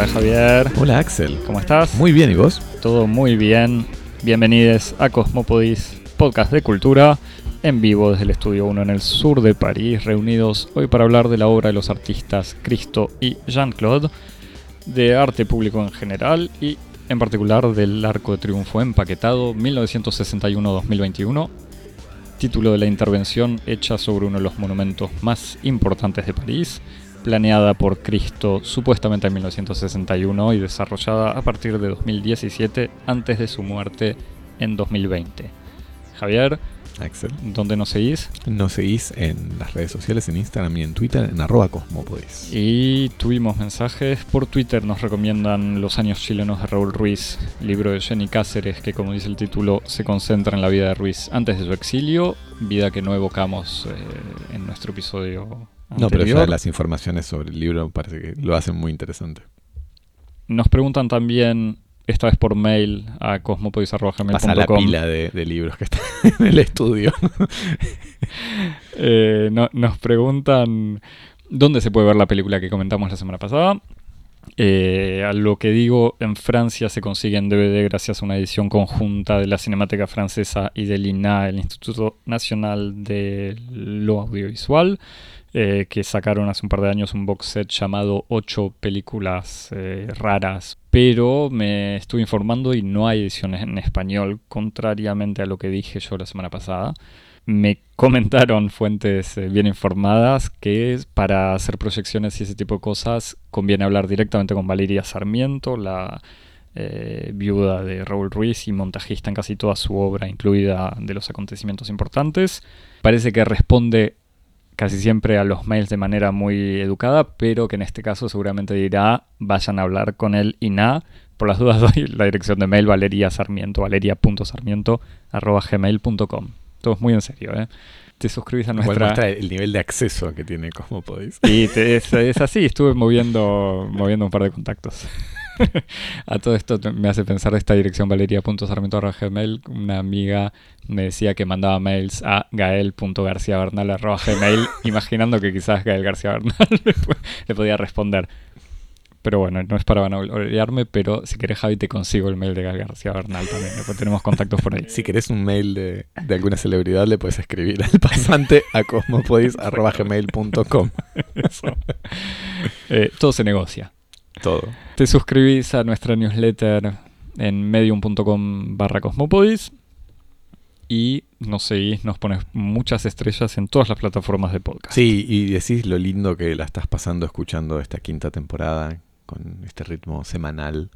Hola Javier. Hola Axel. ¿Cómo estás? Muy bien, ¿y vos? Todo muy bien. Bienvenidos a Cosmopodis, podcast de cultura, en vivo desde el Estudio 1 en el sur de París, reunidos hoy para hablar de la obra de los artistas Christo y Jeanne-Claude, de arte público en general y en particular del Arco de Triunfo empaquetado 1961-2021, título de la intervención hecha sobre uno de los monumentos más importantes de París, planeada por Christo supuestamente en 1961 y desarrollada a partir de 2017 antes de su muerte en 2020. Javier, Axel, ¿dónde nos seguís? Nos seguís en las redes sociales, en Instagram y en Twitter, en @Cosmopodis. Y tuvimos mensajes por Twitter, nos recomiendan Los años chilenos de Raúl Ruiz, libro de Jenny Cáceres que, como dice el título, se concentra en la vida de Ruiz antes de su exilio, vida que no evocamos en nuestro episodio anterior. No, pero o sea, las informaciones sobre el libro parece que lo hacen muy interesante. Nos preguntan también, esta vez por mail, a cosmopodis@gmail.com. Pasa la pila de libros que está en el estudio. Nos preguntan dónde se puede ver la película que comentamos la semana pasada. A lo que digo, en Francia se consigue en DVD gracias a una edición conjunta de la Cinemateca Francesa y del INA, el Instituto Nacional de lo Audiovisual, que sacaron hace un par de años un box set llamado 8 películas raras, pero me estuve informando y no hay ediciones en español, contrariamente a lo que dije yo la semana pasada. Me comentaron fuentes bien informadas que para hacer proyecciones y ese tipo de cosas conviene hablar directamente con Valeria Sarmiento, la viuda de Raúl Ruiz y montajista en casi toda su obra, incluida de los acontecimientos importantes. Parece que responde casi siempre a los mails de manera muy educada, pero que en este caso seguramente dirá vayan a hablar con el INA. Por las dudas doy la dirección de mail, Valeria Sarmiento, valeria.sarmiento@gmail.com. Todo es muy en serio, ¿eh? Te suscribís a nuestra... muestra el nivel de acceso que tiene Cosmopodis. Y es así, estuve moviendo un par de contactos. A todo esto me hace pensar esta dirección valeria.sarmiento@gmail. Una amiga me decía que mandaba mails a gael.garciabernal@gmail, imaginando que quizás Gael García Bernal le podía responder. Pero bueno, no es para vanagloriarme, pero si querés, Javi, te consigo el mail de Gael García Bernal también. Después tenemos contactos por ahí. Si querés un mail de alguna celebridad, le puedes escribir al pasante a cosmopodis@gmail.com. Todo se negocia. Todo. Te suscribís a nuestra newsletter en medium.com/cosmopodis y nos seguís, nos pones muchas estrellas en todas las plataformas de podcast. Sí, y decís lo lindo que la estás pasando escuchando esta quinta temporada con este ritmo semanal,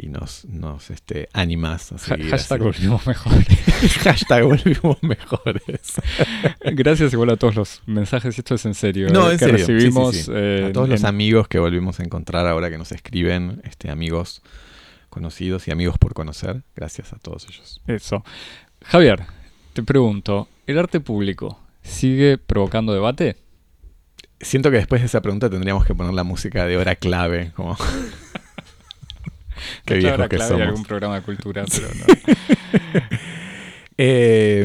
y nos animas a seguir. Hashtag volvimos mejores. Hashtag volvimos mejores. Gracias igual a todos los mensajes, esto es en serio. No, en serio. Recibimos, sí. A todos los amigos que volvimos a encontrar ahora que nos escriben, amigos conocidos y amigos por conocer. Gracias a todos ellos. Eso. Javier, te pregunto, ¿el arte público sigue provocando debate? Siento que después de esa pregunta tendríamos que poner la música de hora clave, como... Qué viejos que somos. Algún programa de cultura, pero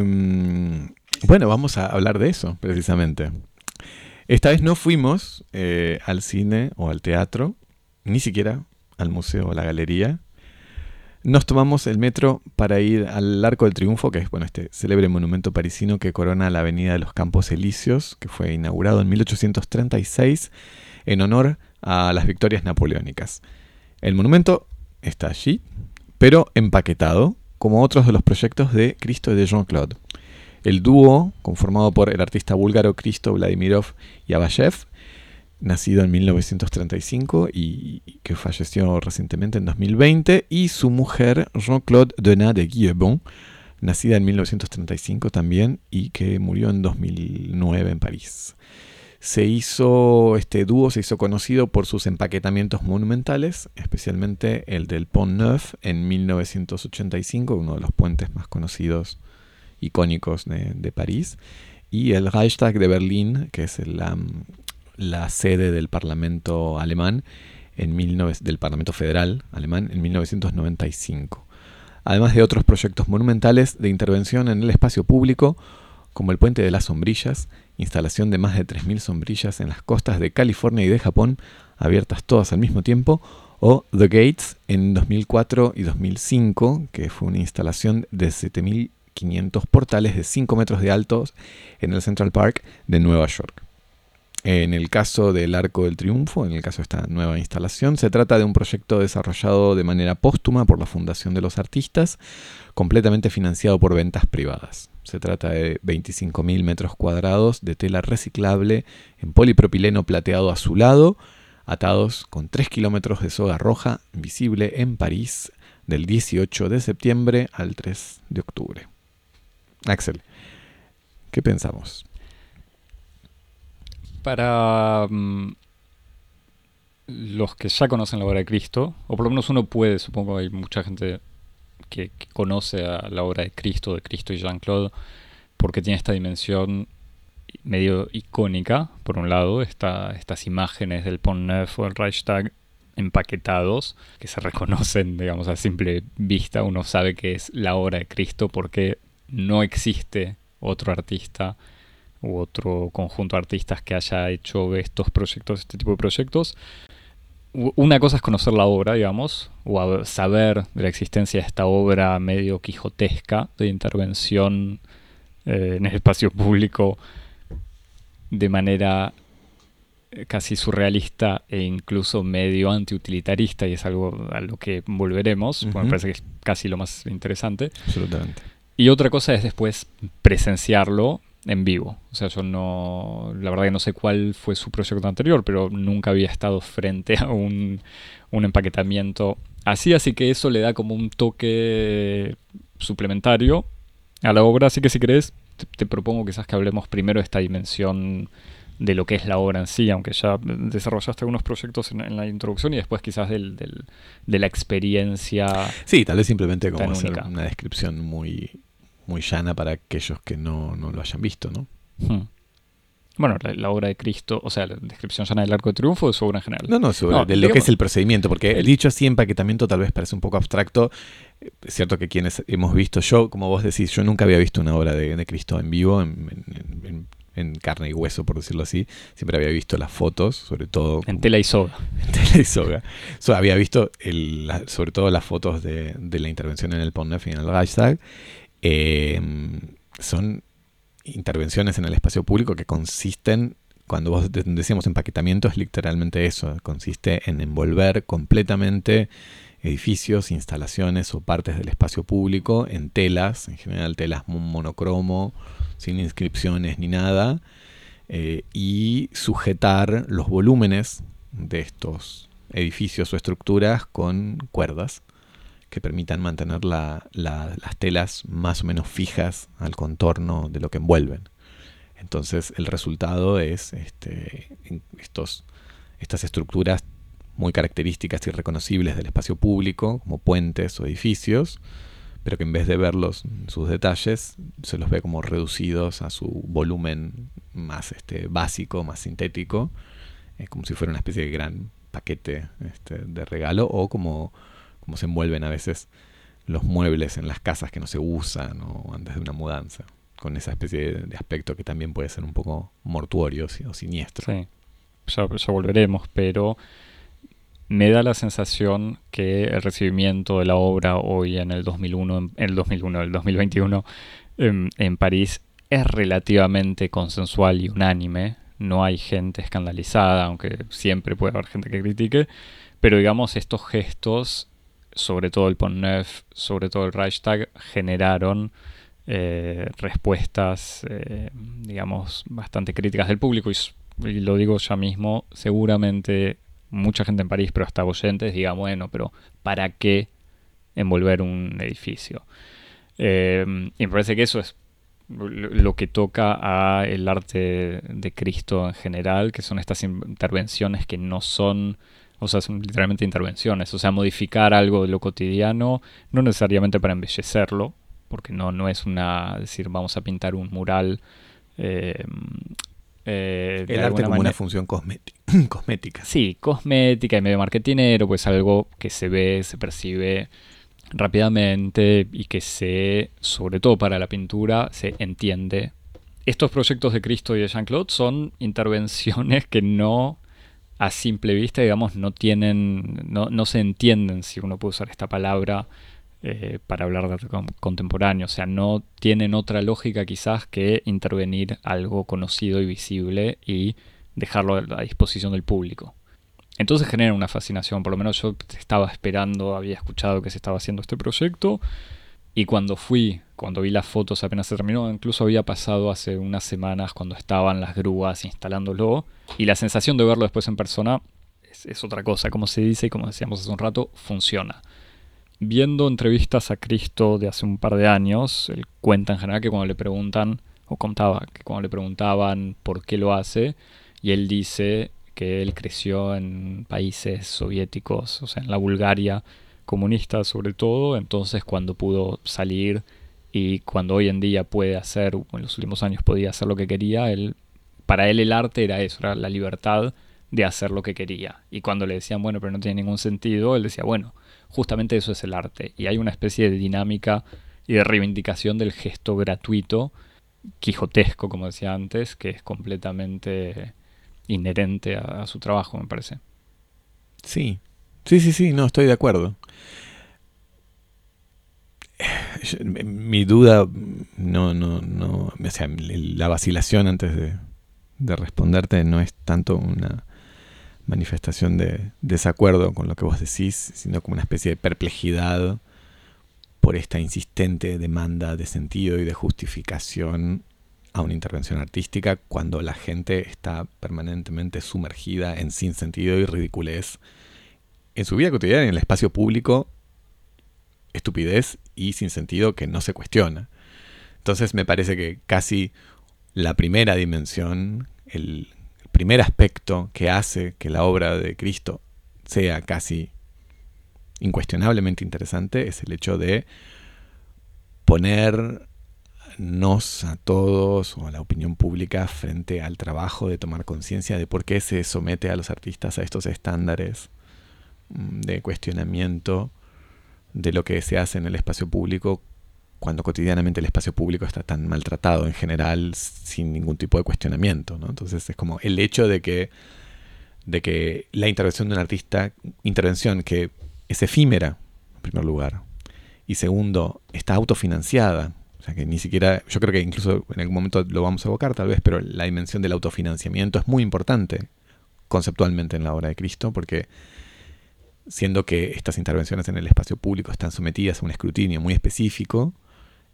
no. Bueno, vamos a hablar de eso, precisamente. Esta vez no fuimos al cine o al teatro, ni siquiera al museo o a la galería. Nos tomamos el metro para ir al Arco del Triunfo, que es este célebre monumento parisino que corona la avenida de los Campos Elíseos, que fue inaugurado en 1836 en honor a las victorias napoleónicas. El monumento está allí, pero empaquetado, como otros de los proyectos de Christo y de Jeanne-Claude. El dúo, conformado por el artista búlgaro Christo Vladimirov Javacheff, nacido en 1935 y que falleció recientemente en 2020, y su mujer Jeanne-Claude Denat de Guillebon, nacida en 1935 también y que murió en 2009 en París. Este dúo se hizo conocido por sus empaquetamientos monumentales, especialmente el del Pont Neuf en 1985, uno de los puentes más conocidos, icónicos de París, y el Reichstag de Berlín, que es la sede del Parlamento alemán del Parlamento Federal alemán en 1995. Además de otros proyectos monumentales de intervención en el espacio público, como el Puente de las Sombrillas, instalación de más de 3.000 sombrillas en las costas de California y de Japón, abiertas todas al mismo tiempo, o The Gates en 2004 y 2005, que fue una instalación de 7.500 portales de 5 metros de altos en el Central Park de Nueva York. En el caso del Arco del Triunfo, en el caso de esta nueva instalación, se trata de un proyecto desarrollado de manera póstuma por la Fundación de los Artistas, completamente financiado por ventas privadas. Se trata de 25.000 metros cuadrados de tela reciclable en polipropileno plateado azulado, atados con 3 kilómetros de soga roja, visible en París del 18 de septiembre al 3 de octubre. Axel, ¿qué pensamos? Para los que ya conocen la obra de Christo, o por lo menos uno puede, supongo hay mucha gente que conoce a la obra de Christo y Jeanne-Claude, porque tiene esta dimensión medio icónica. Por un lado, estas imágenes del Pont Neuf o el Reichstag empaquetados, que se reconocen, digamos, a simple vista. Uno sabe que es la obra de Christo porque no existe otro artista u otro conjunto de artistas que haya hecho estos proyectos, este tipo de proyectos. Una cosa es conocer la obra, digamos, o saber de la existencia de esta obra medio quijotesca de intervención en el espacio público de manera casi surrealista e incluso medio antiutilitarista, y es algo a lo que volveremos, porque me parece que es casi lo más interesante. Absolutamente. Y otra cosa es después presenciarlo en vivo. O sea, yo no, la verdad que no sé cuál fue su proyecto anterior, pero nunca había estado frente a un empaquetamiento así, así que eso le da como un toque suplementario a la obra. Así que si querés, te propongo quizás que hablemos primero de esta dimensión de lo que es la obra en sí, aunque ya desarrollaste algunos proyectos en la introducción, y después quizás de la experiencia. Sí, tal vez simplemente como hacer una descripción muy llana para aquellos que no lo hayan visto, ¿no? Bueno, la obra de Christo, o sea, la descripción llana del Arco de Triunfo, ¿o su obra en general? No, de lo que es el procedimiento, porque dicho así, empaquetamiento tal vez parece un poco abstracto. Es cierto que quienes hemos visto, yo, como vos decís, yo nunca había visto una obra de Christo en vivo, en carne y hueso, por decirlo así. Siempre había visto las fotos, sobre todo en tela y soga. Había visto sobre todo las fotos de la intervención en el Pont Neuf y en el Reichstag. Son intervenciones en el espacio público que consisten, cuando vos decíamos empaquetamiento, es literalmente eso, consiste en envolver completamente edificios, instalaciones o partes del espacio público en telas, en general telas monocromo, sin inscripciones ni nada, y sujetar los volúmenes de estos edificios o estructuras con cuerdas que permitan mantener las telas más o menos fijas al contorno de lo que envuelven. Entonces el resultado es estas estructuras muy características y reconocibles del espacio público, como puentes o edificios, pero que en vez de verlos en sus detalles, se los ve como reducidos a su volumen más básico, más sintético, como si fuera una especie de gran paquete de regalo, o como se envuelven a veces los muebles en las casas que no se usan o antes de una mudanza, con esa especie de aspecto que también puede ser un poco mortuorio o siniestro. Sí, ya volveremos, pero me da la sensación que el recibimiento de la obra hoy en el 2021 en París es relativamente consensual y unánime. No hay gente escandalizada, aunque siempre puede haber gente que critique, pero digamos estos gestos, sobre todo el Pont Neuf, sobre todo el Reichstag, generaron respuestas, digamos, bastante críticas del público. Y lo digo ya mismo, seguramente mucha gente en París, pero hasta oyentes, diga, bueno, pero ¿para qué envolver un edificio? Y me parece que eso es lo que toca a el arte de Christo en general, que son estas intervenciones que no son... O sea, son literalmente intervenciones, o sea, modificar algo de lo cotidiano, no necesariamente para embellecerlo, porque no es decir, vamos a pintar un mural. El arte como una función cosmética. Sí, cosmética y medio marketinero, pues algo que se ve, se percibe rápidamente y que sobre todo para la pintura, se entiende estos proyectos de Christo y de Jeanne-Claude son intervenciones que no, a simple vista, digamos, no tienen, no se entienden, si uno puede usar esta palabra, para hablar de arte contemporáneo. O sea, no tienen otra lógica quizás que intervenir algo conocido y visible y dejarlo a disposición del público. Entonces genera una fascinación, por lo menos yo estaba esperando, había escuchado que se estaba haciendo este proyecto, y cuando vi las fotos apenas se terminó, incluso había pasado hace unas semanas cuando estaban las grúas instalándolo, y la sensación de verlo después en persona es otra cosa. Como se dice y como decíamos hace un rato, funciona. Viendo entrevistas a Christo de hace un par de años, él cuenta en general que cuando le preguntan, o contaba que cuando le preguntaban por qué lo hace, y él dice que él creció en países soviéticos, o sea, en la Bulgaria comunista sobre todo, entonces cuando pudo salir y cuando hoy en día puede hacer, o en los últimos años podía hacer lo que quería, para él el arte era eso, era la libertad de hacer lo que quería. Y cuando le decían, bueno, pero no tiene ningún sentido, él decía, bueno, justamente eso es el arte. Y hay una especie de dinámica y de reivindicación del gesto gratuito, quijotesco, como decía antes, que es completamente inherente a su trabajo, me parece. Sí. Sí, no, estoy de acuerdo. Mi duda, no, o sea, la vacilación antes de responderte no es tanto una manifestación de desacuerdo con lo que vos decís, sino como una especie de perplejidad por esta insistente demanda de sentido y de justificación a una intervención artística cuando la gente está permanentemente sumergida en sinsentido y ridiculez en su vida cotidiana, en el espacio público, estupidez y sinsentido que no se cuestiona. Entonces me parece que casi la primera dimensión, el primer aspecto que hace que la obra de Christo sea casi incuestionablemente interesante es el hecho de ponernos a todos o a la opinión pública frente al trabajo de tomar conciencia de por qué se somete a los artistas a estos estándares de cuestionamiento de lo que se hace en el espacio público cuando cotidianamente el espacio público está tan maltratado en general sin ningún tipo de cuestionamiento, ¿no? Entonces es como el hecho de que la intervención de un artista, intervención que es efímera en primer lugar y segundo está autofinanciada, o sea que ni siquiera, yo creo que incluso en algún momento lo vamos a evocar tal vez, pero la dimensión del autofinanciamiento es muy importante conceptualmente en la obra de Christo porque siendo que estas intervenciones en el espacio público están sometidas a un escrutinio muy específico,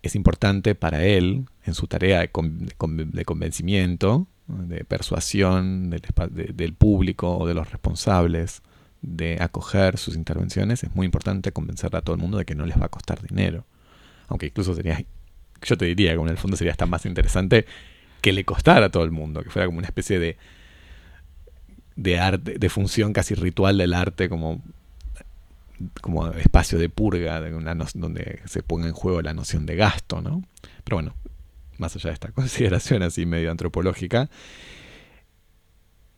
es importante para él, en su tarea de convencimiento, de persuasión del público o de los responsables de acoger sus intervenciones, es muy importante convencer a todo el mundo de que no les va a costar dinero. Aunque incluso sería, yo te diría, que en el fondo sería hasta más interesante que le costara a todo el mundo, que fuera como una especie de arte, de función casi ritual del arte como espacio de purga, donde se ponga en juego la noción de gasto, ¿no? Pero bueno, más allá de esta consideración así medio antropológica,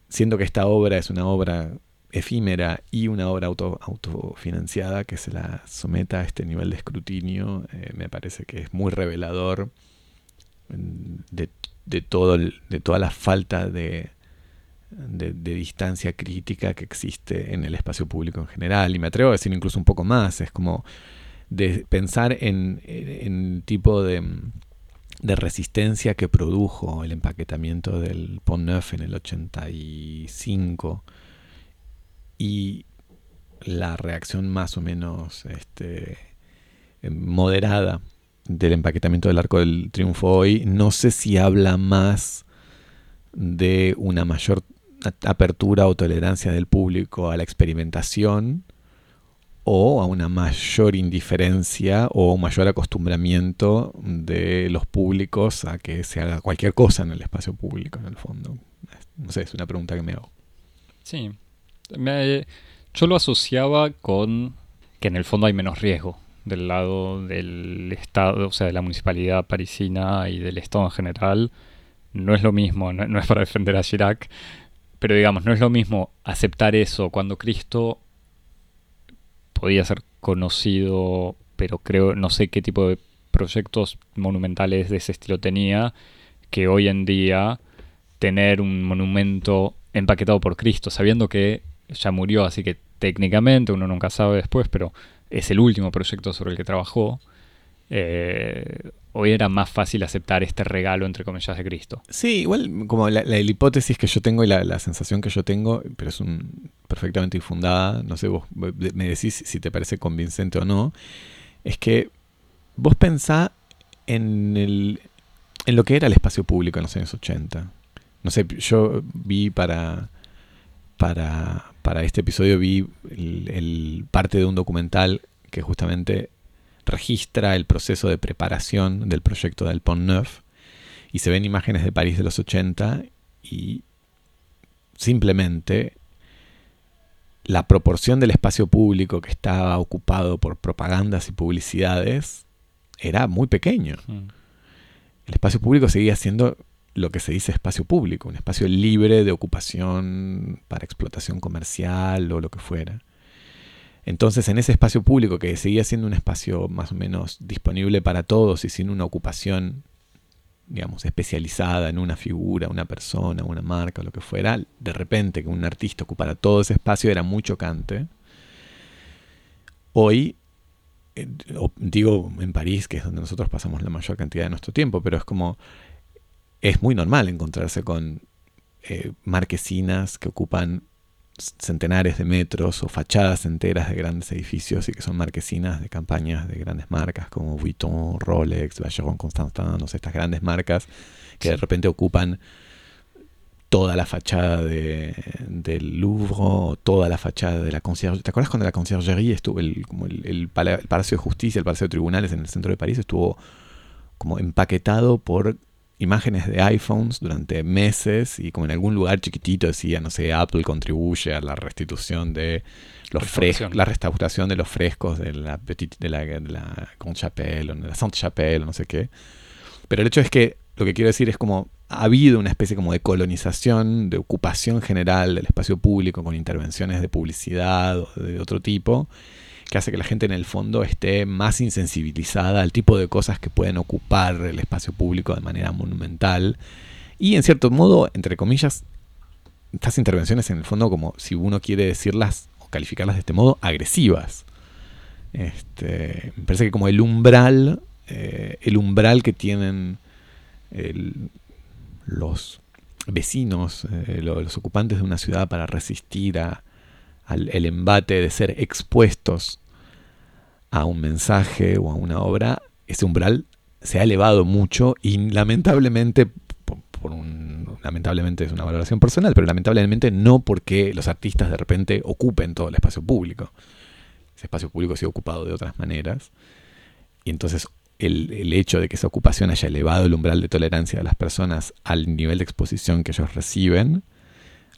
siendo que esta obra es una obra efímera y una obra autofinanciada que se la someta a este nivel de escrutinio, me parece que es muy revelador de toda la falta de distancia crítica que existe en el espacio público en general, y me atrevo a decir incluso un poco más, es como de pensar en el tipo de resistencia que produjo el empaquetamiento del Pont Neuf en el 85 y la reacción más o menos moderada del empaquetamiento del Arco del Triunfo hoy, no sé si habla más de una mayor apertura o tolerancia del público a la experimentación o a una mayor indiferencia o mayor acostumbramiento de los públicos a que se haga cualquier cosa en el espacio público, en el fondo. No sé, es una pregunta que me hago. Sí. Yo lo asociaba con que en el fondo hay menos riesgo del lado del Estado, o sea, de la municipalidad parisina y del Estado en general. No es lo mismo, no es para defender a Chirac, pero digamos, no es lo mismo aceptar eso cuando Christo podía ser conocido, pero creo, no sé qué tipo de proyectos monumentales de ese estilo tenía, que hoy en día tener un monumento empaquetado por Christo, sabiendo que ya murió, así que técnicamente uno nunca sabe después, pero es el último proyecto sobre el que trabajó, hoy era más fácil aceptar este regalo, entre comillas, de Christo. Sí, igual como la hipótesis que yo tengo y la sensación que yo tengo, pero es perfectamente infundada, no sé, vos me decís si te parece convincente o no, es que vos pensá en lo que era el espacio público en los años 80. No sé, yo vi para este episodio vi el parte de un documental que justamente registra el proceso de preparación del proyecto del Pont Neuf, y se ven imágenes de París de los 80 y simplemente la proporción del espacio público que estaba ocupado por propagandas y publicidades era muy pequeño. El espacio público seguía siendo lo que se dice espacio público, un espacio libre de ocupación para explotación comercial o lo que fuera. Entonces, en ese espacio público que seguía siendo un espacio más o menos disponible para todos y sin una ocupación, digamos, especializada en una figura, una persona, una marca, lo que fuera, de repente que un artista ocupara todo ese espacio era muy chocante. Hoy, digo en París, que es donde nosotros pasamos la mayor cantidad de nuestro tiempo, pero es como... Es muy normal encontrarse con marquesinas que ocupan centenares de metros o fachadas enteras de grandes edificios y que son marquesinas de campañas de grandes marcas como Vuitton, Rolex, Vacheron Constantin, no sé, estas grandes marcas que de repente ocupan toda la fachada del Louvre o toda la fachada de la Conciergerie. ¿Te acuerdas cuando la Conciergerie estuvo, el Palacio de Justicia, el Palacio de Tribunales en el centro de París estuvo como empaquetado por imágenes de iPhones durante meses, y como en algún lugar chiquitito decía, no sé, Apple contribuye a la restitución de los frescos, la restauración de los frescos de la Grande Chapelle, de la Sainte Chapelle, no sé qué. Pero el hecho es que lo que quiero decir es como ha habido una especie como de colonización, de ocupación general del espacio público con intervenciones de publicidad o de otro tipo, que hace que la gente en el fondo esté más insensibilizada al tipo de cosas que pueden ocupar el espacio público de manera monumental. Y en cierto modo, entre comillas, estas intervenciones en el fondo, como si uno quiere decirlas o calificarlas de este modo, agresivas. Me parece que como el umbral que tienen los vecinos, los ocupantes de una ciudad para resistir al embate de ser expuestos a un mensaje o a una obra, ese umbral se ha elevado mucho y lamentablemente, lamentablemente es una valoración personal, pero lamentablemente no porque los artistas de repente ocupen todo el espacio público. Ese espacio público se ha ocupado de otras maneras. Y entonces el hecho de que esa ocupación haya elevado el umbral de tolerancia de las personas al nivel de exposición que ellos reciben,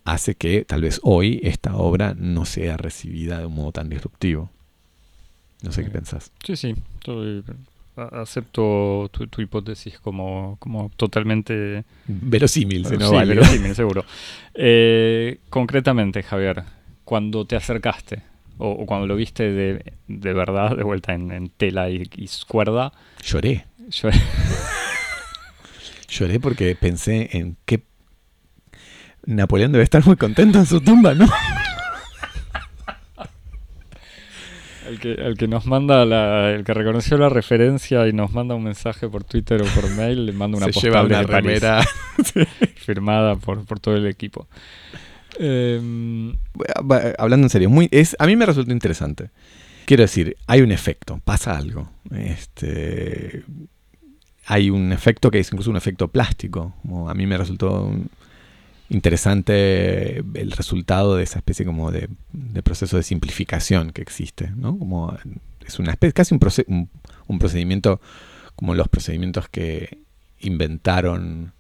hace que tal vez hoy esta obra no sea recibida de un modo tan disruptivo. No sé qué pensás. Sí, acepto tu hipótesis como totalmente... Verosímil, si no vale. Verosímil, seguro. Concretamente, Javier, cuando te acercaste o cuando lo viste de verdad, de vuelta en tela y cuerda... Lloré. Lloré porque pensé en qué... Napoleón debe estar muy contento en su tumba, ¿no? El que nos manda, el que reconoció la referencia y nos manda un mensaje por Twitter o por mail, le manda una postal lleva una de remera París, firmada por todo el equipo. Hablando en serio, a mí me resultó interesante. Quiero decir, hay un efecto, pasa algo. Hay un efecto que es incluso un efecto plástico. Como a mí me resultó... interesante el resultado de esa especie como de proceso de simplificación que existe, ¿no? Como es una especie, casi un procedimiento como los procedimientos que inventaron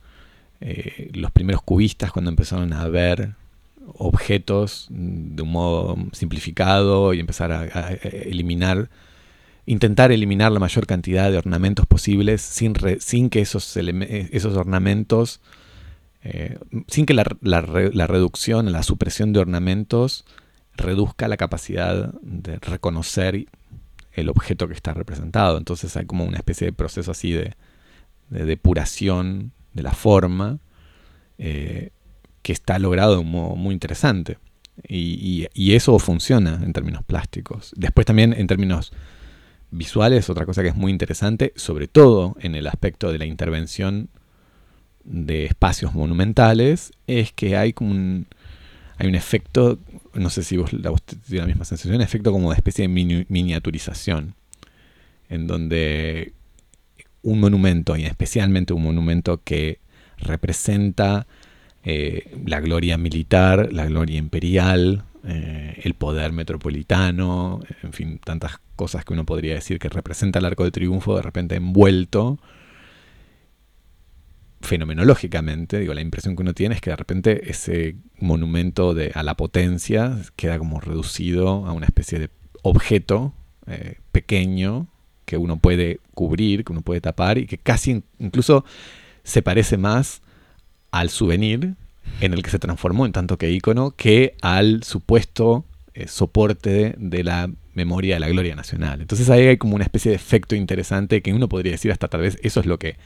los primeros cubistas cuando empezaron a ver objetos de un modo simplificado y empezar a intentar eliminar la mayor cantidad de ornamentos posibles sin que esos ornamentos sin que la reducción, la supresión de ornamentos reduzca la capacidad de reconocer el objeto que está representado. Entonces hay como una especie de proceso así de depuración de la forma, que está logrado de un modo muy interesante. Y eso funciona en términos plásticos. Después también en términos visuales, otra cosa que es muy interesante, sobre todo en el aspecto de la intervención de espacios monumentales, es que hay como un efecto, no sé si vos tiene la misma sensación, un efecto como de especie de miniaturización, en donde un monumento, y especialmente un monumento que representa la gloria militar, la gloria imperial, el poder metropolitano, en fin, tantas cosas que uno podría decir que representa el Arco de Triunfo, de repente envuelto fenomenológicamente. Digo, la impresión que uno tiene es que de repente ese monumento a la potencia queda como reducido a una especie de objeto pequeño que uno puede cubrir, que uno puede tapar, y que casi incluso se parece más al souvenir en el que se transformó en tanto que ícono, que al supuesto soporte de la memoria de la gloria nacional. Entonces ahí hay como una especie de efecto interesante que uno podría decir hasta tal vez eso es lo que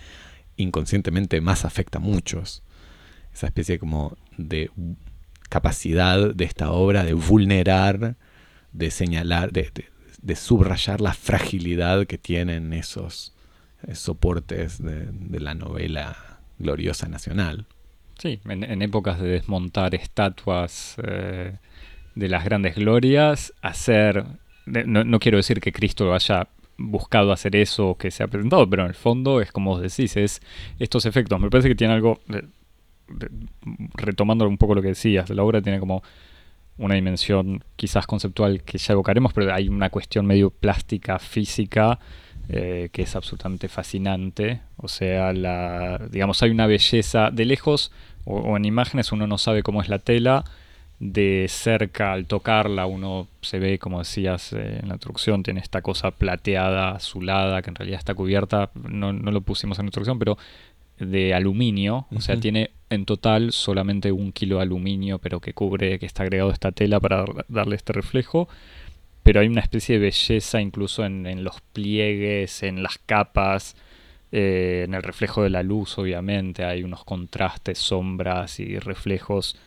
inconscientemente más afecta a muchos. Esa especie como de capacidad de esta obra de vulnerar, de señalar, de subrayar la fragilidad que tienen esos soportes de la novela gloriosa nacional. Sí, en épocas de desmontar estatuas de las grandes glorias, no quiero decir que Christo haya buscado hacer eso que se ha presentado, pero en el fondo es como vos decís, es estos efectos. Me parece que tiene algo, retomando un poco lo que decías, la obra tiene como una dimensión quizás conceptual que ya evocaremos, pero hay una cuestión medio plástica, física, que es absolutamente fascinante. O sea, digamos, hay una belleza de lejos, o en imágenes uno no sabe cómo es la tela, de cerca al tocarla uno se ve, como decías en la introducción, tiene esta cosa plateada, azulada, que en realidad está cubierta, no lo pusimos en la introducción, pero de aluminio, uh-huh. O sea, tiene en total solamente 1 kilo de aluminio, pero que cubre, que está agregado esta tela para darle este reflejo. Pero hay una especie de belleza incluso en los pliegues, en las capas, en el reflejo de la luz, obviamente. Hay unos contrastes, sombras y reflejos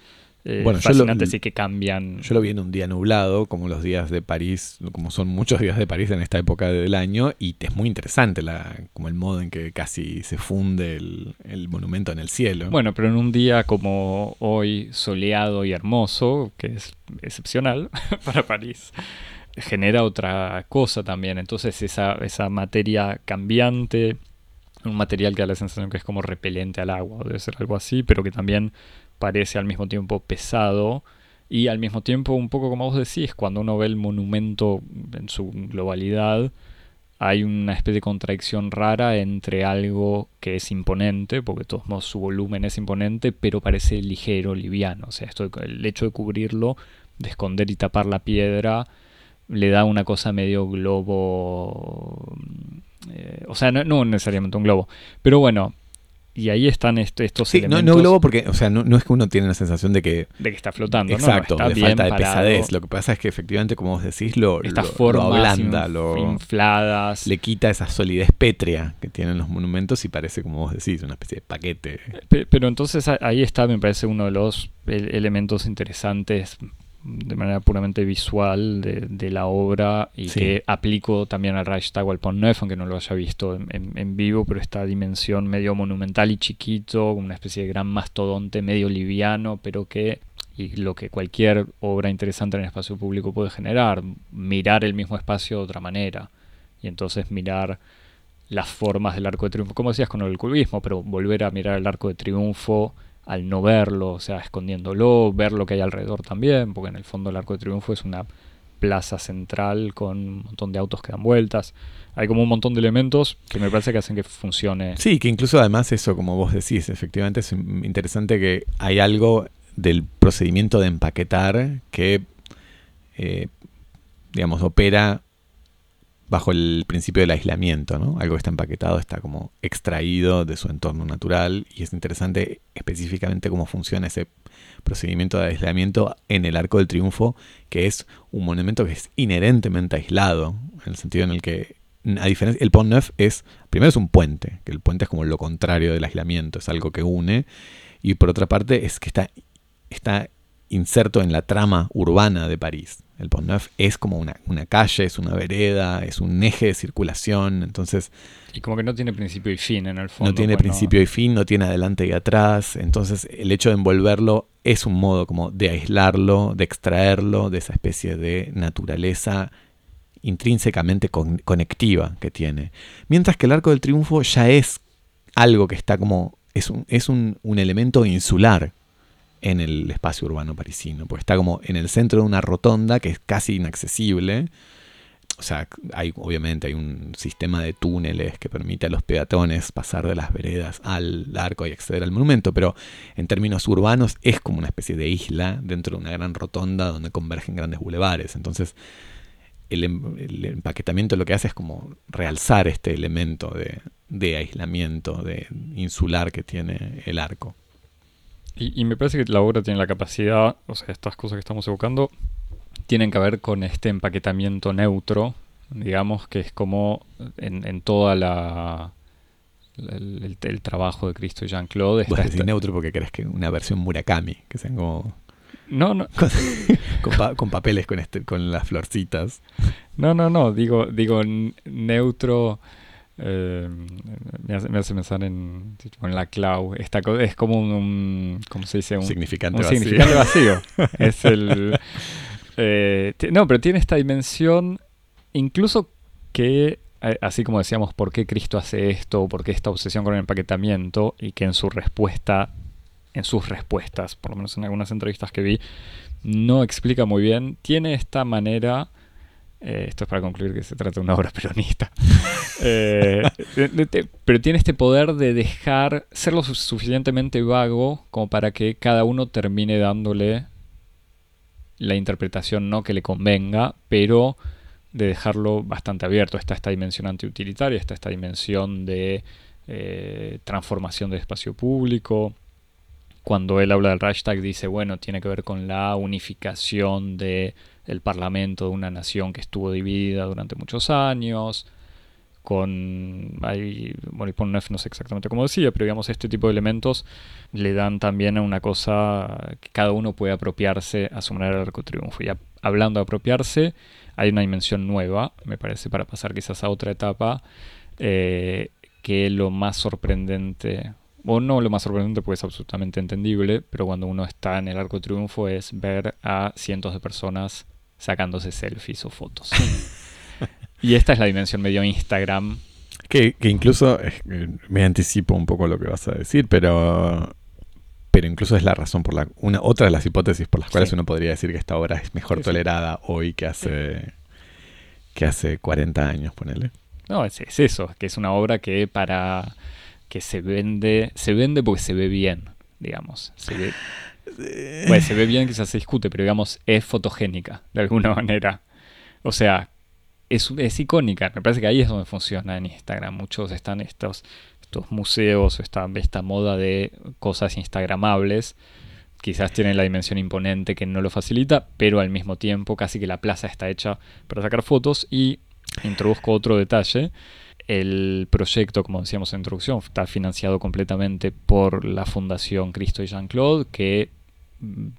fascinantes y que cambian. Yo lo vi en un día nublado, como los días de París, como son muchos días de París en esta época del año, y es muy interesante como el modo en que casi se funde el monumento en el cielo. Bueno, pero en un día como hoy, soleado y hermoso, que es excepcional para París, genera otra cosa también. Entonces esa materia cambiante, un material que da la sensación que es como repelente al agua, debe ser algo así, pero que también parece al mismo tiempo pesado, y al mismo tiempo, un poco como vos decís, cuando uno ve el monumento en su globalidad, hay una especie de contradicción rara entre algo que es imponente, porque de todos modos su volumen es imponente, pero parece ligero, liviano. O sea, el hecho de cubrirlo, de esconder y tapar la piedra, le da una cosa medio globo. O sea, no necesariamente un globo. Pero bueno, y ahí están estos elementos. No globo porque, o sea, no es que uno tiene la sensación de que... De que está flotando, exacto, ¿no? Exacto, de falta de pesadez. Lo que pasa es que efectivamente, como vos decís, lo ablanda, lo infladas. Le quita esa solidez pétrea que tienen los monumentos y parece, como vos decís, una especie de paquete. Pero entonces ahí está, me parece, uno de los elementos interesantes de manera puramente visual de la obra, y sí, que aplico también al Reichstag o al Pont Neuf, aunque no lo haya visto en vivo, pero esta dimensión medio monumental y chiquito, una especie de gran mastodonte medio liviano, pero que, y lo que cualquier obra interesante en el espacio público puede generar, mirar el mismo espacio de otra manera, y entonces mirar las formas del Arco de Triunfo, como decías con el cubismo, pero volver a mirar el Arco de Triunfo al no verlo, o sea, escondiéndolo, ver lo que hay alrededor también, porque en el fondo el Arco de Triunfo es una plaza central con un montón de autos que dan vueltas. Hay como un montón de elementos que me parece que hacen que funcione. Sí, que incluso además eso, como vos decís, efectivamente es interesante que hay algo del procedimiento de empaquetar que, digamos, opera bajo el principio del aislamiento, ¿no? Algo que está empaquetado, está como extraído de su entorno natural, y es interesante específicamente cómo funciona ese procedimiento de aislamiento en el Arco del Triunfo, que es un monumento que es inherentemente aislado, en el sentido en el que a diferencia, el Pont Neuf es, primero es un puente, que el puente es como lo contrario del aislamiento, es algo que une, y por otra parte es que está inserto en la trama urbana de París. El Pont Neuf es como una calle, es una vereda, es un eje de circulación, entonces... Y como que no tiene principio y fin en el fondo. No tiene principio y fin, no tiene adelante y atrás, entonces el hecho de envolverlo es un modo como de aislarlo, de extraerlo de esa especie de naturaleza intrínsecamente conectiva que tiene. Mientras que el Arco del Triunfo ya es algo que está como... Es un elemento insular en el espacio urbano parisino, porque está como en el centro de una rotonda que es casi inaccesible. O sea, obviamente hay un sistema de túneles que permite a los peatones pasar de las veredas al arco y acceder al monumento, pero en términos urbanos es como una especie de isla dentro de una gran rotonda donde convergen grandes bulevares. Entonces, el empaquetamiento lo que hace es como realzar este elemento de aislamiento, de insular que tiene el arco. Y me parece que la obra tiene la capacidad, o sea, estas cosas que estamos evocando tienen que ver con este empaquetamiento neutro, digamos, que es como en toda la... el trabajo de Christo y Jeanne-Claude. Vos decís neutro porque crees que una versión Murakami, que sean como... No. Con papeles con las florcitas. No, digo neutro... me hace pensar en la clau. Esta cosa es como un ¿cómo se dice? un significante vacío. Es el pero tiene esta dimensión, incluso que así como decíamos por qué Christo hace esto, por qué esta obsesión con el empaquetamiento, y que en su respuesta, en sus respuestas, por lo menos en algunas entrevistas que vi, no explica muy bien, tiene esta manera. Esto es para concluir que se trata de una obra peronista. Pero tiene este poder de dejar, ser lo suficientemente vago como para que cada uno termine dándole la interpretación no que le convenga, pero de dejarlo bastante abierto. Está esta dimensión antiutilitaria, está esta dimensión de transformación del espacio público. Cuando él habla del Reichstag dice, bueno, tiene que ver con la unificación de el parlamento de una nación que estuvo dividida durante muchos años, el Pont Neuf no sé exactamente cómo decía, pero digamos este tipo de elementos le dan también a una cosa que cada uno puede apropiarse a su manera del Arco de Triunfo. Y hablando de apropiarse, hay una dimensión nueva, me parece, para pasar quizás a otra etapa, que lo más sorprendente, o no lo más sorprendente porque es absolutamente entendible, pero cuando uno está en el Arco de Triunfo es ver a cientos de personas sacándose selfies o fotos. Y esta es la dimensión medio Instagram. Que incluso, me anticipo un poco lo que vas a decir, pero incluso es la razón por otra de las hipótesis por las cuales uno podría decir que esta obra es mejor tolerada hoy que hace 40 años, ponele. No, es eso, que es una obra que se vende porque se ve bien, digamos. Se ve bien, quizás se discute, pero digamos, es fotogénica, de alguna manera. O sea, es icónica. Me parece que ahí es donde funciona en Instagram. Muchos están estos museos, esta moda de cosas instagramables. Quizás tienen la dimensión imponente que no lo facilita, pero al mismo tiempo casi que la plaza está hecha para sacar fotos. Y introduzco otro detalle. El proyecto, como decíamos en la introducción, está financiado completamente por la Fundación Christo y Jeanne-Claude, que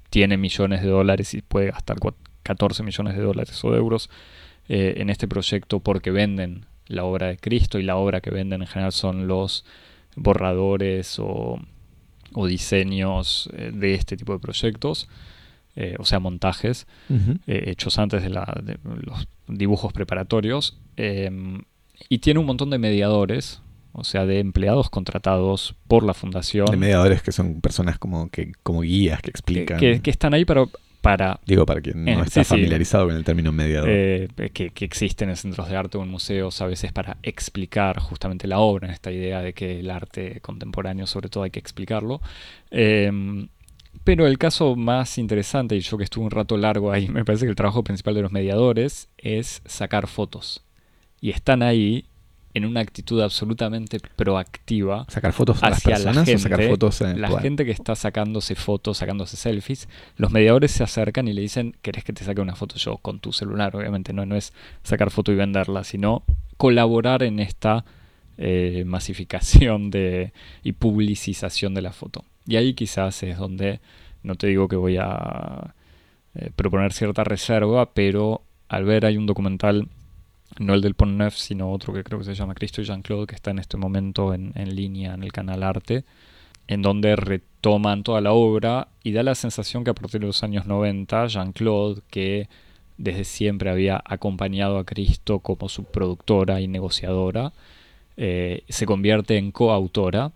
tiene millones de dólares y puede gastar 14 millones de dólares o de euros en este proyecto, porque venden la obra de Christo, y la obra que venden en general son los borradores o diseños de este tipo de proyectos. O sea, montajes hechos antes de los dibujos preparatorios. Y tiene un montón de mediadores, o sea, de empleados contratados por la fundación. De mediadores que son personas como guías que explican. Que están ahí para... Digo, para quien no está familiarizado con el término mediador. Que existen en centros de arte o en museos a veces para explicar justamente la obra, en esta idea de que el arte contemporáneo sobre todo hay que explicarlo. Pero el caso más interesante, y yo que estuve un rato largo ahí, me parece que el trabajo principal de los mediadores es sacar fotos. Y están ahí en una actitud absolutamente proactiva. Sacar fotos a las personas, la gente, sacar fotos la poder. Gente que está sacándose fotos, sacándose selfies, los mediadores se acercan y le dicen, ¿querés que te saque una foto yo con tu celular? Obviamente no es sacar foto y venderla, sino colaborar en esta masificación y publicización de la foto. Y ahí quizás es donde, no te digo que voy a proponer cierta reserva, pero al ver hay un documental, no el del Pont Neuf, sino otro que creo que se llama Christo y Jeanne-Claude, que está en este momento en línea en el canal Arte, en donde retoman toda la obra y da la sensación que a partir de los años 90, Jeanne-Claude, que desde siempre había acompañado a Christo como su productora y negociadora, se convierte en coautora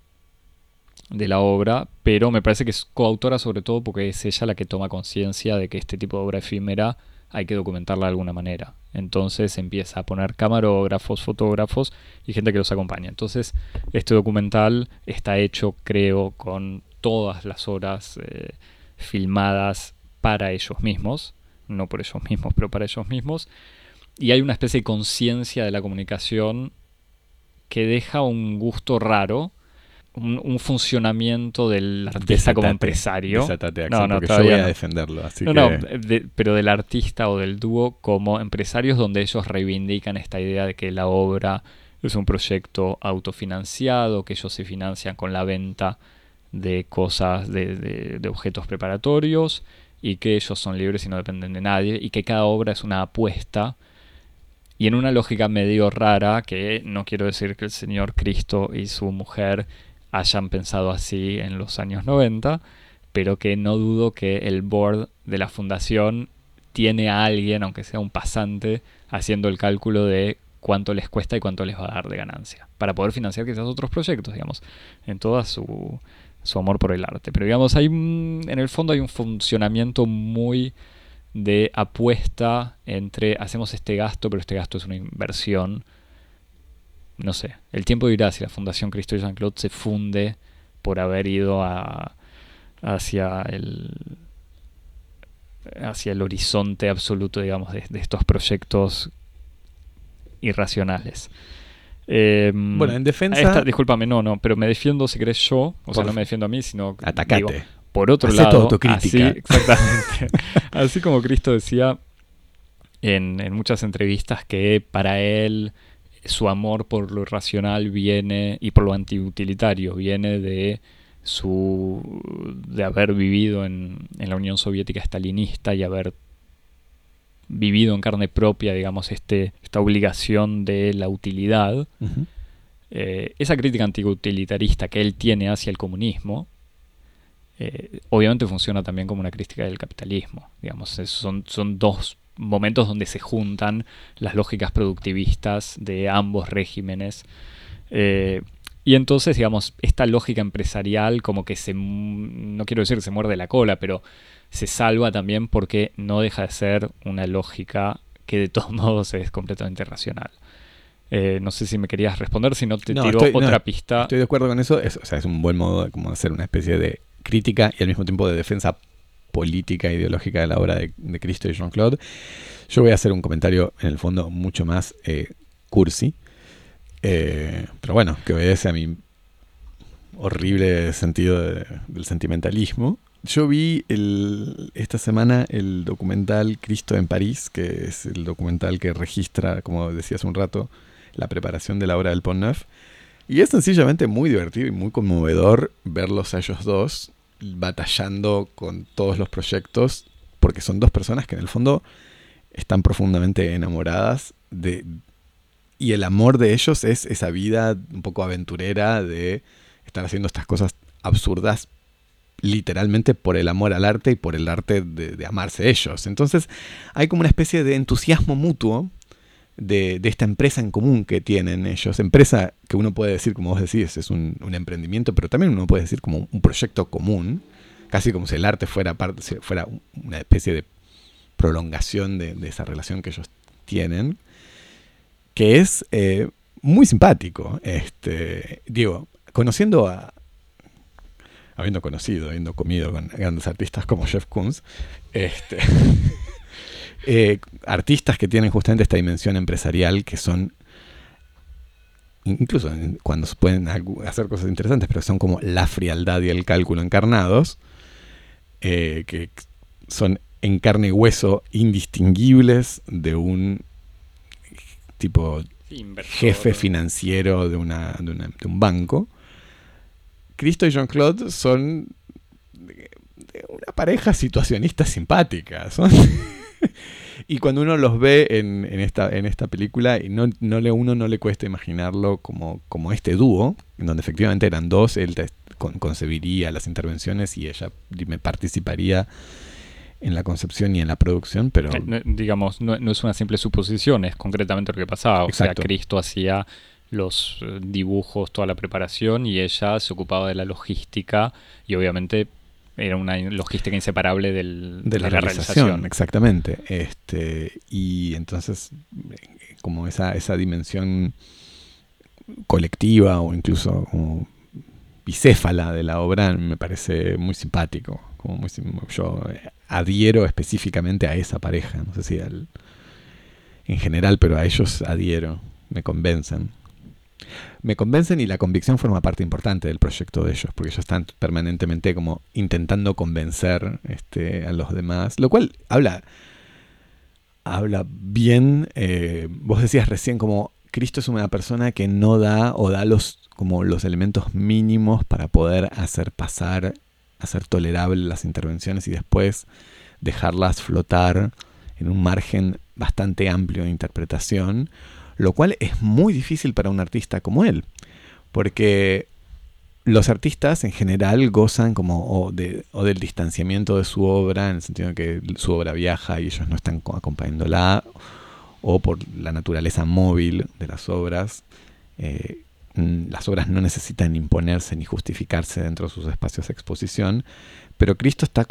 de la obra, pero me parece que es coautora sobre todo porque es ella la que toma conciencia de que este tipo de obra efímera hay que documentarla de alguna manera. Entonces empieza a poner camarógrafos, fotógrafos y gente que los acompaña. Entonces este documental está hecho, creo, con todas las horas filmadas para ellos mismos. No por ellos mismos, pero para ellos mismos. Y hay una especie de conciencia de la comunicación que deja un gusto raro, un funcionamiento del artista como empresario. Desatate, Axel, no, porque yo voy a defenderlo. Así pero del artista o del dúo como empresarios, donde ellos reivindican esta idea de que la obra es un proyecto autofinanciado, que ellos se financian con la venta de cosas, de objetos preparatorios, y que ellos son libres y no dependen de nadie, y que cada obra es una apuesta. Y en una lógica medio rara, que no quiero decir que el señor Christo y su mujer hayan pensado así en los años 90, pero que no dudo que el board de la fundación tiene a alguien, aunque sea un pasante, haciendo el cálculo de cuánto les cuesta y cuánto les va a dar de ganancia, para poder financiar quizás otros proyectos, digamos, en toda su amor por el arte. Pero digamos, en el fondo hay un funcionamiento muy de apuesta entre hacemos este gasto, pero este gasto es una inversión. No sé, el tiempo dirá si la Fundación Christo y Jeanne-Claude se funde por haber ido hacia el horizonte absoluto, digamos, de estos proyectos irracionales. Bueno, en defensa... Discúlpame, pero me defiendo si querés yo, no me defiendo a mí, sino... Atacate. Digo, por otro Hacé lado, así, exactamente, así como Christo decía en muchas entrevistas que para él su amor por lo irracional viene, y por lo antiutilitario, viene de haber vivido en la Unión Soviética estalinista y haber vivido en carne propia, digamos, esta obligación de la utilidad. Uh-huh. Esa crítica antiutilitarista que él tiene hacia el comunismo, obviamente funciona también como una crítica del capitalismo, digamos, son dos momentos donde se juntan las lógicas productivistas de ambos regímenes, y entonces, digamos, esta lógica empresarial como que no quiero decir que se muerde la cola, pero se salva también porque no deja de ser una lógica que de todos modos es completamente racional. No sé si me querías responder, si no te tiro otra pista. Estoy de acuerdo con eso, es un buen modo de como hacer una especie de crítica y al mismo tiempo de defensa política e ideológica de la obra de Christo y Jeanne-Claude. Yo voy a hacer un comentario, en el fondo, mucho más cursi, pero bueno, que obedece a mi horrible sentido del sentimentalismo. Yo vi esta semana el documental Christo en París, que es el documental que registra, como decías un rato, la preparación de la obra del Pont Neuf. Y es sencillamente muy divertido y muy conmovedor verlos a ellos dos batallando con todos los proyectos, porque son dos personas que en el fondo están profundamente enamoradas y el amor de ellos es esa vida un poco aventurera de estar haciendo estas cosas absurdas literalmente por el amor al arte y por el arte de amarse ellos. Entonces hay como una especie de entusiasmo mutuo de esta empresa en común que tienen ellos, empresa que uno puede decir, como vos decís, es un emprendimiento, pero también uno puede decir como un proyecto común, casi como si el arte fuera una especie de prolongación de esa relación que ellos tienen, que es muy simpático. Digo, habiendo comido con grandes artistas como Jeff Koons, artistas que tienen justamente esta dimensión empresarial, que son incluso cuando se pueden hacer cosas interesantes, pero son como la frialdad y el cálculo encarnados, que son en carne y hueso indistinguibles de un tipo inversor, jefe financiero de un banco. Christo y Jean-Claude son de una pareja situacionista simpática, son... Y cuando uno los ve en esta película, uno no le cuesta imaginarlo como este dúo, en donde efectivamente eran dos, él concebiría las intervenciones y ella me participaría en la concepción y en la producción, pero... No es una simple suposición, es concretamente lo que pasaba. Exacto. O sea, Christo hacía los dibujos, toda la preparación, y ella se ocupaba de la logística y obviamente... Era una logística inseparable de la realización. Exactamente. Y entonces, como esa dimensión colectiva o incluso como bicéfala de la obra me parece muy simpático. Yo adhiero específicamente a esa pareja. No sé si en general, pero a ellos adhiero. Me convencen. Me convencen y la convicción forma parte importante del proyecto de ellos, porque ellos están permanentemente como intentando convencer a los demás, lo cual habla bien. Vos decías recién como Christo es una persona que no da o da los elementos mínimos para poder hacer tolerables las intervenciones y después dejarlas flotar en un margen bastante amplio de interpretación. Lo cual es muy difícil para un artista como él, porque los artistas en general gozan del distanciamiento de su obra, en el sentido de que su obra viaja y ellos no están acompañándola, o por la naturaleza móvil de las obras. Las obras no necesitan imponerse ni justificarse dentro de sus espacios de exposición, pero Christo está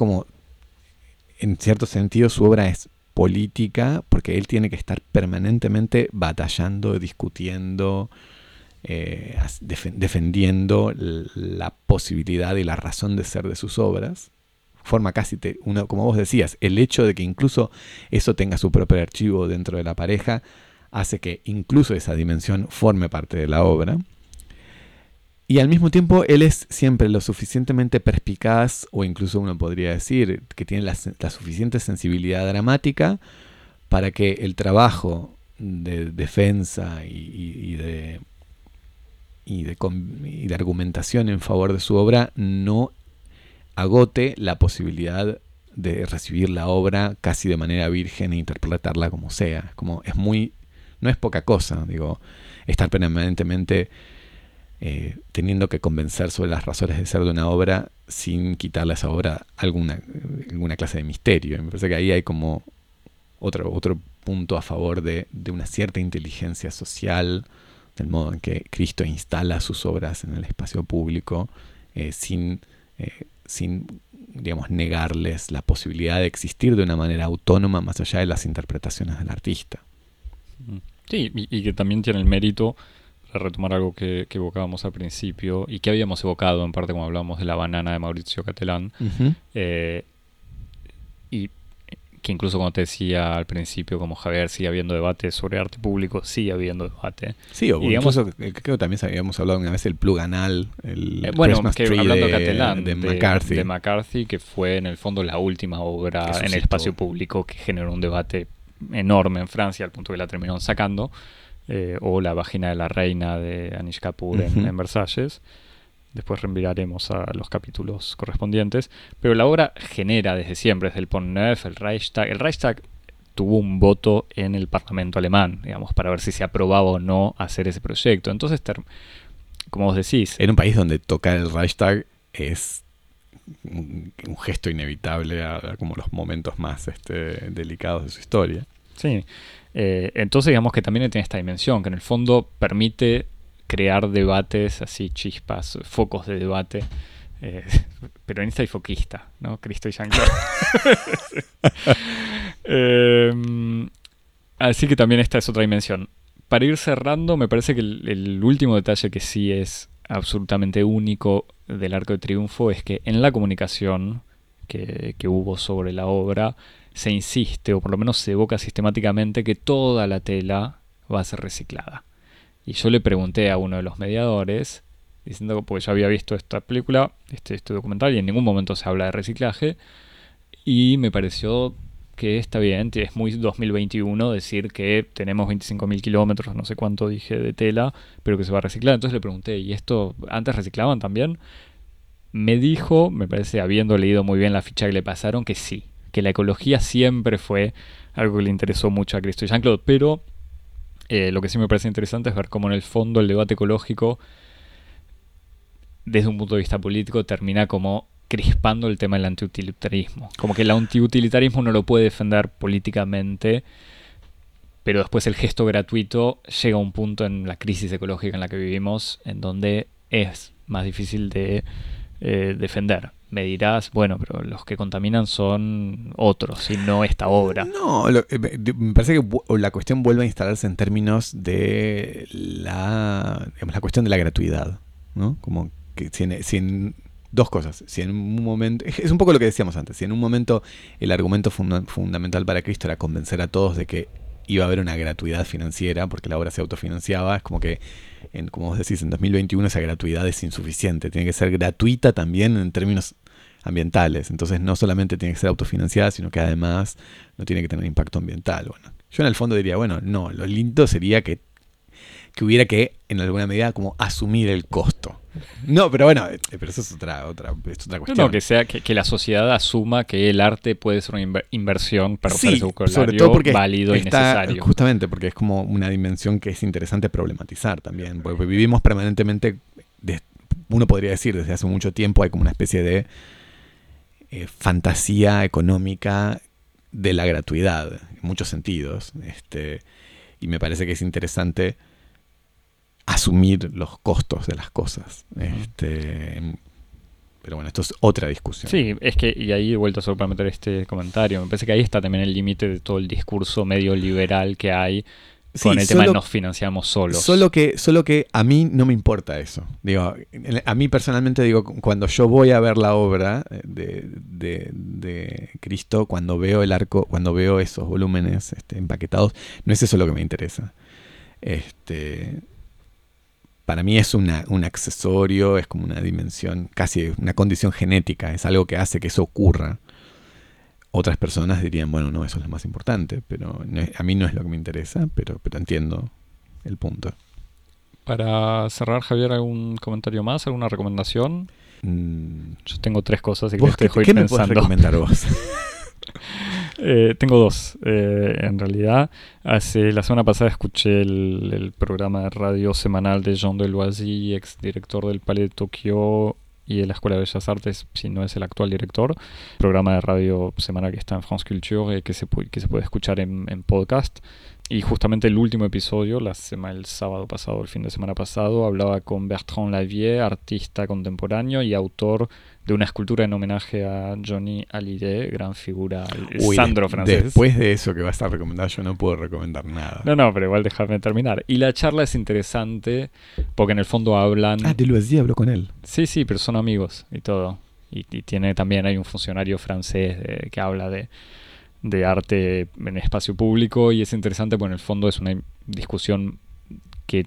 en cierto sentido su obra es política, porque él tiene que estar permanentemente batallando, discutiendo, defendiendo la posibilidad y la razón de ser de sus obras. Forma casi, como vos decías, el hecho de que incluso eso tenga su propio archivo dentro de la pareja hace que incluso esa dimensión forme parte de la obra. Y al mismo tiempo él es siempre lo suficientemente perspicaz, o incluso uno podría decir que tiene la suficiente sensibilidad dramática para que el trabajo de defensa y de argumentación en favor de su obra no agote la posibilidad de recibir la obra casi de manera virgen e interpretarla como sea. No es poca cosa, estar permanentemente... teniendo que convencer sobre las razones de ser de una obra sin quitarle a esa obra alguna clase de misterio. Me parece que ahí hay como otro punto a favor de una cierta inteligencia social, del modo en que Christo instala sus obras en el espacio público sin digamos, negarles la posibilidad de existir de una manera autónoma más allá de las interpretaciones del artista. Sí, y que también tiene el mérito... retomar algo que evocábamos al principio y que habíamos evocado en parte cuando hablábamos de La banana de Mauricio Catelán. Uh-huh. Y que incluso cuando te decía al principio, como Javier, sigue habiendo debate sobre arte público, sigue habiendo debate. Sí, o digamos, creo que también habíamos hablado una vez el plug anal, el Christmas Tree hablando de Catelán, de McCarthy. De McCarthy, que fue en el fondo la última obra en el espacio público que generó un debate enorme en Francia, al punto que la terminaron sacando. O La vagina de la reina de Anish Kapoor en Versalles. Después reenviaremos a los capítulos correspondientes. Pero la obra genera desde siempre, desde el Pont Neuf, el Reichstag. El Reichstag tuvo un voto en el Parlamento alemán, digamos, para ver si se aprobaba o no hacer ese proyecto. Entonces, como vos decís... En un país donde tocar el Reichstag es un gesto inevitable a como los momentos más delicados de su historia. Sí. Entonces digamos que también tiene esta dimensión que en el fondo permite crear debates, así chispas, focos de debate, peronista y foquista, ¿no? Christo y Jean-Claude. Así que también esta es otra dimensión. Para ir cerrando, me parece que el último detalle que sí es absolutamente único del Arco de Triunfo es que en la comunicación que hubo sobre la obra se insiste, o por lo menos se evoca sistemáticamente, que toda la tela va a ser reciclada. Y yo le pregunté a uno de los mediadores, diciendo, porque yo había visto esta película, este documental, y en ningún momento se habla de reciclaje, y me pareció que está bien, es muy 2021 decir que tenemos 25.000 kilómetros, no sé cuánto dije, de tela, pero que se va a reciclar. Entonces le pregunté, ¿y esto antes reciclaban también? Me dijo, me parece, habiendo leído muy bien la ficha que le pasaron, que sí, que la ecología siempre fue algo que le interesó mucho a Christo y Jeanne-Claude, pero lo que sí me parece interesante es ver cómo en el fondo el debate ecológico, desde un punto de vista político, termina como crispando el tema del antiutilitarismo. Como que el antiutilitarismo no lo puede defender políticamente, pero después el gesto gratuito llega a un punto en la crisis ecológica en la que vivimos, en donde es más difícil de defender. Me dirás, bueno, pero los que contaminan son otros y no esta obra. No, me parece que la cuestión vuelve a instalarse en términos de digamos, la cuestión de la gratuidad, ¿no? Como que dos cosas. Si en un momento, es un poco lo que decíamos antes, si en un momento el argumento fundamental para Christo era convencer a todos de que iba a haber una gratuidad financiera porque la obra se autofinanciaba, es como que, como vos decís, en 2021 esa gratuidad es insuficiente. Tiene que ser gratuita también en términos ambientales. Entonces no solamente tiene que ser autofinanciada, sino que además no tiene que tener impacto ambiental. Bueno, yo en el fondo diría, bueno, no, lo lindo sería que hubiera que, en alguna medida, como asumir el costo. No, pero bueno, pero eso es otra cuestión. No, que sea que la sociedad asuma que el arte puede ser una inversión para usar su vocabulario válido y necesario. Justamente, porque es como una dimensión que es interesante problematizar también, porque vivimos permanentemente, uno podría decir, desde hace mucho tiempo hay como una especie de fantasía económica de la gratuidad, en muchos sentidos, y me parece que es interesante asumir los costos de las cosas. Pero bueno, esto es otra discusión. Sí, es que, y ahí de vuelta solo para meter este comentario, me parece que ahí está también el límite de todo el discurso medio liberal que hay con el tema de nos financiamos solos. Solo que a mí no me importa eso. Digo, a mí personalmente, digo, cuando yo voy a ver la obra de Christo, cuando veo el arco, cuando veo esos volúmenes empaquetados, no es eso lo que me interesa. Para mí es un accesorio, es como una dimensión, casi una condición genética, es algo que hace que eso ocurra. Otras personas dirían, bueno, no, eso es lo más importante, pero a mí no es lo que me interesa, pero entiendo el punto. Para cerrar, Javier, ¿algún comentario más? ¿Alguna recomendación? Yo tengo tres cosas y que te dejo ir pensando. ¿Qué me puedes recomendar vos? Tengo dos, en realidad. La semana pasada escuché el programa de radio semanal de Jean de Loisy, exdirector del Palais de Tokio y de la Escuela de Bellas Artes, si no es el actual director. Programa de radio semanal que está en France Culture, que se puede escuchar en podcast. Y justamente el último episodio, el sábado pasado, el fin de semana pasado, hablaba con Bertrand Lavier, artista contemporáneo y autor de una escultura en homenaje a Johnny Hallyday, gran figura, Sandro francés. Después de eso que va a estar recomendado, yo no puedo recomendar nada. No, pero igual déjame terminar. Y la charla es interesante porque en el fondo hablan... Ah, de Loisy habló con él. Sí, pero son amigos y todo. Y tiene también, hay un funcionario francés que habla de arte en espacio público, y es interesante porque en el fondo es una discusión que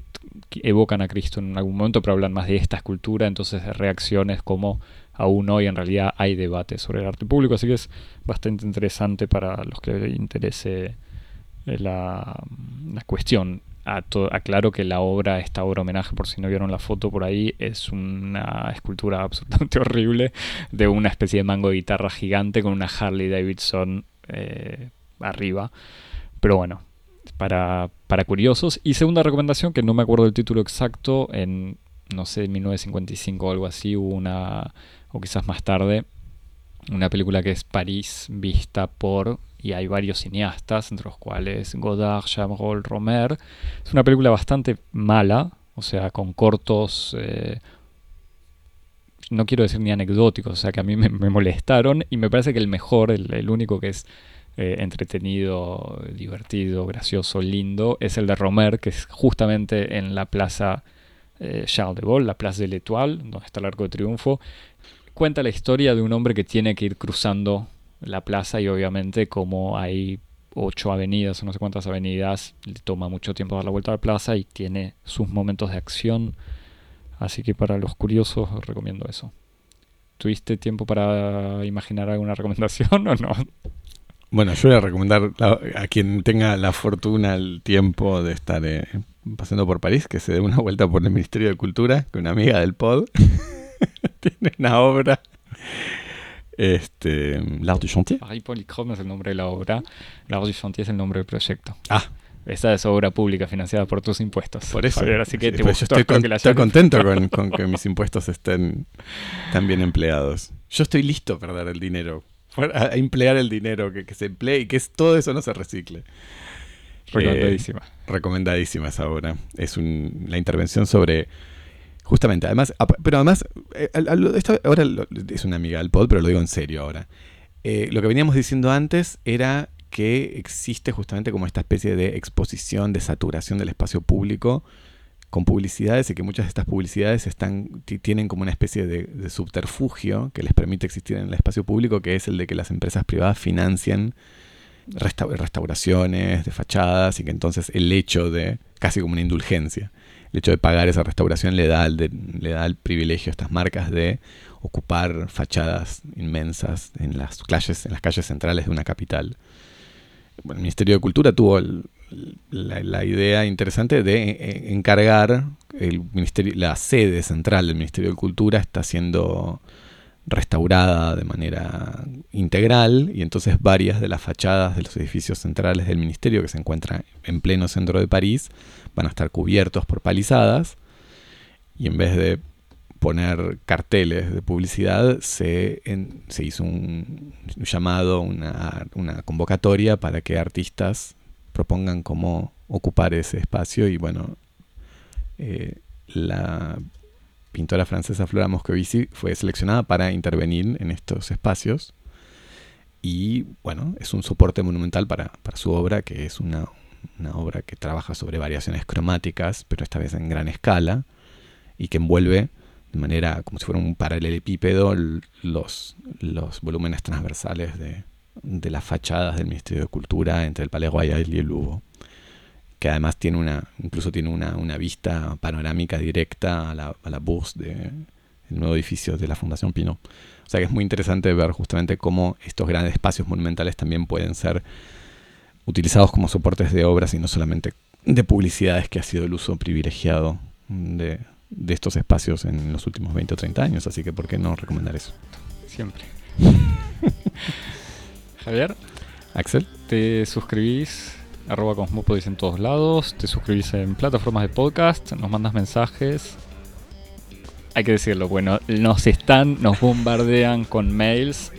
evocan a Christo en algún momento, pero hablan más de esta escultura, entonces de reacciones como aún hoy en realidad hay debate sobre el arte público, así que es bastante interesante para los que les interese la cuestión. Aclaro que esta obra homenaje, por si no vieron la foto por ahí, es una escultura absolutamente horrible de una especie de mango de guitarra gigante con una Harley Davidson arriba, pero bueno, para curiosos. Y segunda recomendación, que no me acuerdo el título exacto, en no sé, 1955 o algo así, hubo o quizás más tarde, una película que es París vista por, y hay varios cineastas, entre los cuales Godard, Chabrol, Rohmer. Es una película bastante mala, o sea, con cortos, no quiero decir ni anecdóticos, o sea, que a mí me molestaron, y me parece que el mejor, el único que es entretenido, divertido, gracioso, lindo, es el de Rohmer, que es justamente en la plaza Charles de Gaulle, la plaza de l'Étoile, donde está el Arco de Triunfo. Cuenta la historia de un hombre que tiene que ir cruzando la plaza, y obviamente como hay 8 avenidas o no sé cuántas avenidas, le toma mucho tiempo dar la vuelta a la plaza y tiene sus momentos de acción, así que para los curiosos os recomiendo eso. ¿Tuviste tiempo para imaginar alguna recomendación o no? Bueno, yo voy a recomendar a quien tenga la fortuna, el tiempo de estar pasando por París, que se dé una vuelta por el Ministerio de Cultura, que una amiga del pod tiene una obra... L'Art du Chantier. Paris Polychrome es el nombre de la obra. L'Art du Chantier es el nombre del proyecto. Ah. Esa es obra pública financiada por tus impuestos. Por eso. Javier, así que pues estoy contento con que mis impuestos estén tan bien empleados. Yo estoy listo para dar el dinero, a emplear el dinero, que se emplee y que todo eso no se recicle. Recomendadísima. Recomendadísima esa obra. Es la intervención sobre... Justamente, además, pero además, esto ahora es una amiga del pod, pero lo digo en serio ahora. Lo que veníamos diciendo antes era que existe justamente como esta especie de exposición, de saturación del espacio público con publicidades, y que muchas de estas publicidades tienen como una especie de subterfugio que les permite existir en el espacio público, que es el de que las empresas privadas financian restauraciones de fachadas, y que entonces el hecho de, casi como una indulgencia, el hecho de pagar esa restauración le da el privilegio a estas marcas de ocupar fachadas inmensas en las calles centrales de una capital. Bueno, el Ministerio de Cultura tuvo la idea interesante de encargar la sede central del Ministerio de Cultura está siendo restaurada de manera integral, y entonces varias de las fachadas de los edificios centrales del ministerio, que se encuentran en pleno centro de París, van a estar cubiertos por palizadas, y en vez de poner carteles de publicidad se hizo un llamado, una convocatoria para que artistas propongan cómo ocupar ese espacio. Y bueno, la pintora francesa Flora Moscovici fue seleccionada para intervenir en estos espacios, y bueno, es un soporte monumental para su obra, que es una obra que trabaja sobre variaciones cromáticas, pero esta vez en gran escala, y que envuelve de manera como si fuera un paralelepípedo los volúmenes transversales de las fachadas del Ministerio de Cultura entre el Palais Royal y el Louvre, que además tiene una vista panorámica directa a la Bourse, el nuevo edificio de la Fundación Pinot. O sea que es muy interesante ver justamente cómo estos grandes espacios monumentales también pueden ser utilizados como soportes de obras, y no solamente de publicidades, que ha sido el uso privilegiado de estos espacios en los últimos 20 o 30 años. Así que ¿por qué no recomendar eso? Siempre. Javier. Axel. ¿Te suscribís? @Cosmopodis en todos lados, te suscribís en plataformas de podcast, nos mandas mensajes. Hay que decirlo, bueno, nos bombardean con mails,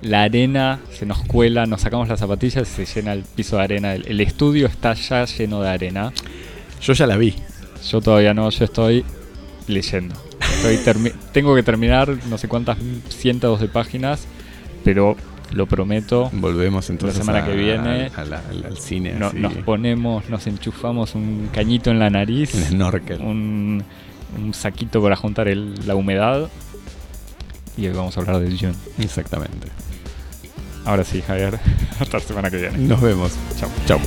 la arena se nos cuela, nos sacamos las zapatillas y se llena el piso de arena, el estudio está ya lleno de arena. Yo ya la vi. Yo todavía no, yo estoy leyendo. Tengo que terminar no sé cuántas cientos de páginas, pero... Lo prometo. Volvemos entonces la semana que viene al cine. Nos ponemos, nos enchufamos un cañito en la nariz. Un snorkel. Un saquito para juntar la humedad. Y hoy vamos a hablar de June. Exactamente. Ahora sí, Javier. Hasta la semana que viene. Nos vemos. Chau.